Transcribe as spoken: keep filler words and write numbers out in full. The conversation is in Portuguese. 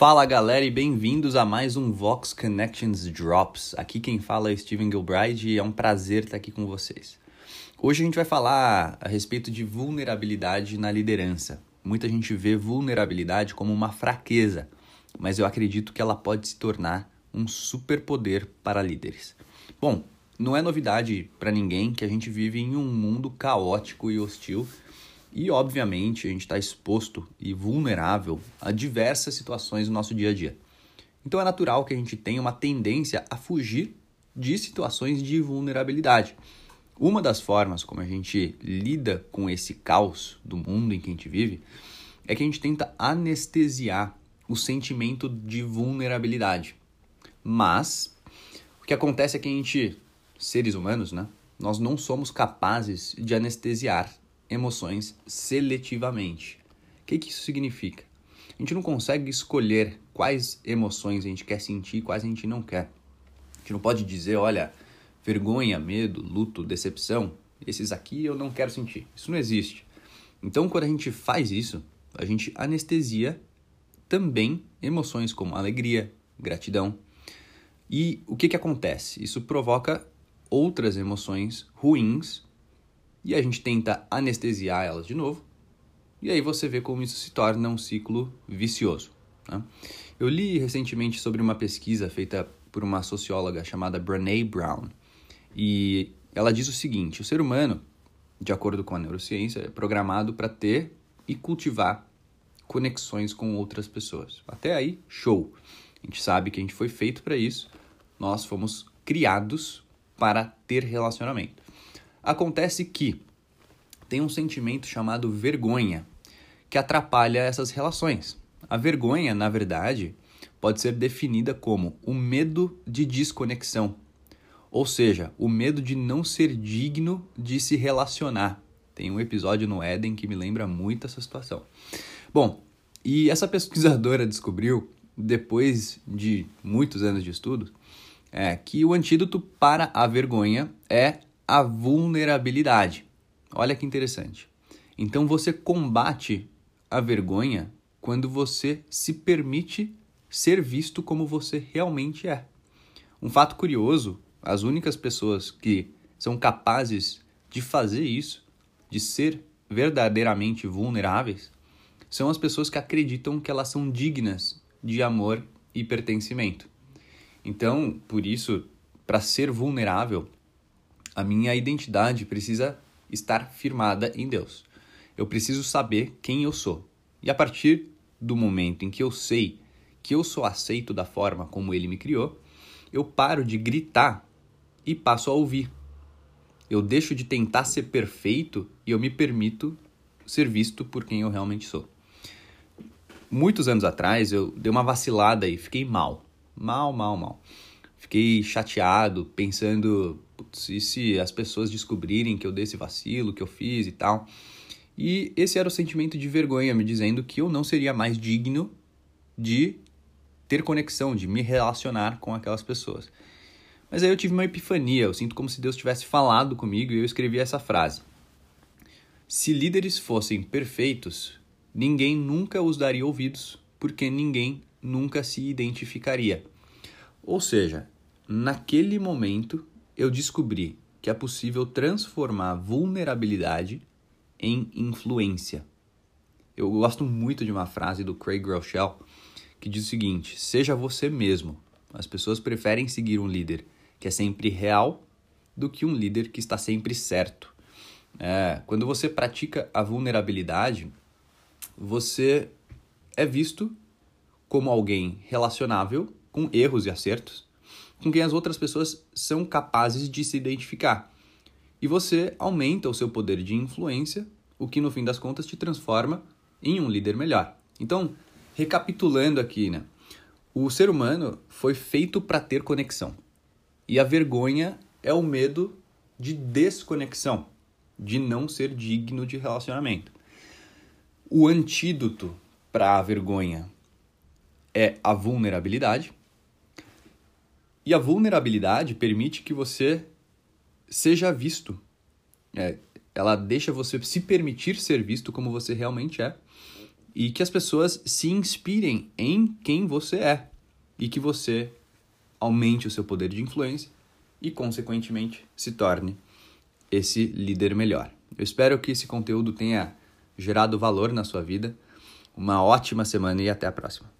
Fala galera e bem-vindos a mais um Vox Connections Drops. Aqui quem fala é Steven Gilbride e é um prazer estar aqui com vocês. Hoje a gente vai falar a respeito de vulnerabilidade na liderança. Muita gente vê vulnerabilidade como uma fraqueza, mas eu acredito que ela pode se tornar um superpoder para líderes. Bom, não é novidade para ninguém que a gente vive em um mundo caótico e hostil. E, obviamente, a gente está exposto e vulnerável a diversas situações no nosso dia a dia. Então, é natural que a gente tenha uma tendência a fugir de situações de vulnerabilidade. Uma das formas como a gente lida com esse caos do mundo em que a gente vive é que a gente tenta anestesiar o sentimento de vulnerabilidade. Mas, o que acontece é que a gente, seres humanos, né, nós não somos capazes de anestesiar emoções seletivamente. O que, que isso significa? A gente não consegue escolher quais emoções a gente quer sentir e quais a gente não quer. A gente não pode dizer, olha, vergonha, medo, luto, decepção, esses aqui eu não quero sentir. Isso não existe. Então, quando a gente faz isso, a gente anestesia também emoções como alegria, gratidão. E o que, que acontece? Isso provoca outras emoções ruins e a gente tenta anestesiar elas de novo, e aí você vê como isso se torna um ciclo vicioso, né? Eu li recentemente sobre uma pesquisa feita por uma socióloga chamada Brené Brown, e ela diz o seguinte: o ser humano, de acordo com a neurociência, é programado para ter e cultivar conexões com outras pessoas. Até aí, show! A gente sabe que a gente foi feito para isso, nós fomos criados para ter relacionamento. Acontece que tem um sentimento chamado vergonha que atrapalha essas relações. A vergonha, na verdade, pode ser definida como o medo de desconexão, ou seja, o medo de não ser digno de se relacionar. Tem um episódio no Éden que me lembra muito essa situação. Bom, e essa pesquisadora descobriu, depois de muitos anos de estudo, é, que o antídoto para a vergonha é a vulnerabilidade. Olha que interessante. Então você combate a vergonha quando você se permite ser visto como você realmente é. Um fato curioso, as únicas pessoas que são capazes de fazer isso, de ser verdadeiramente vulneráveis, são as pessoas que acreditam que elas são dignas de amor e pertencimento. Então, por isso, para ser vulnerável, a minha identidade precisa estar firmada em Deus. Eu preciso saber quem eu sou. E a partir do momento em que eu sei que eu sou aceito da forma como Ele me criou, eu paro de gritar e passo a ouvir. Eu deixo de tentar ser perfeito e eu me permito ser visto por quem eu realmente sou. Muitos anos atrás eu dei uma vacilada e fiquei mal. Mal, mal, mal. Fiquei chateado, pensando, putz, e se as pessoas descobrirem que eu dei esse vacilo, que eu fiz e tal? E esse era o sentimento de vergonha, me dizendo que eu não seria mais digno de ter conexão, de me relacionar com aquelas pessoas. Mas aí eu tive uma epifania, eu sinto como se Deus tivesse falado comigo, e eu escrevi essa frase: se líderes fossem perfeitos, ninguém nunca os daria ouvidos, porque ninguém nunca se identificaria. Ou seja, naquele momento eu descobri que é possível transformar vulnerabilidade em influência. Eu gosto muito de uma frase do Craig Groeschel que diz o seguinte: seja você mesmo. As pessoas preferem seguir um líder que é sempre real do que um líder que está sempre certo. É, quando você pratica a vulnerabilidade, você é visto como alguém relacionável, com erros e acertos, com quem as outras pessoas são capazes de se identificar. E você aumenta o seu poder de influência, o que no fim das contas te transforma em um líder melhor. Então, recapitulando aqui, né? O ser humano foi feito para ter conexão. E a vergonha é o medo de desconexão, de não ser digno de relacionamento. O antídoto para a vergonha é a vulnerabilidade. E a vulnerabilidade permite que você seja visto. É, ela deixa você se permitir ser visto como você realmente é. e que as pessoas se inspirem em quem você é e que você aumente o seu poder de influência e, consequentemente, se torne esse líder melhor. Eu espero que esse conteúdo tenha gerado valor na sua vida. Uma ótima semana e até a próxima.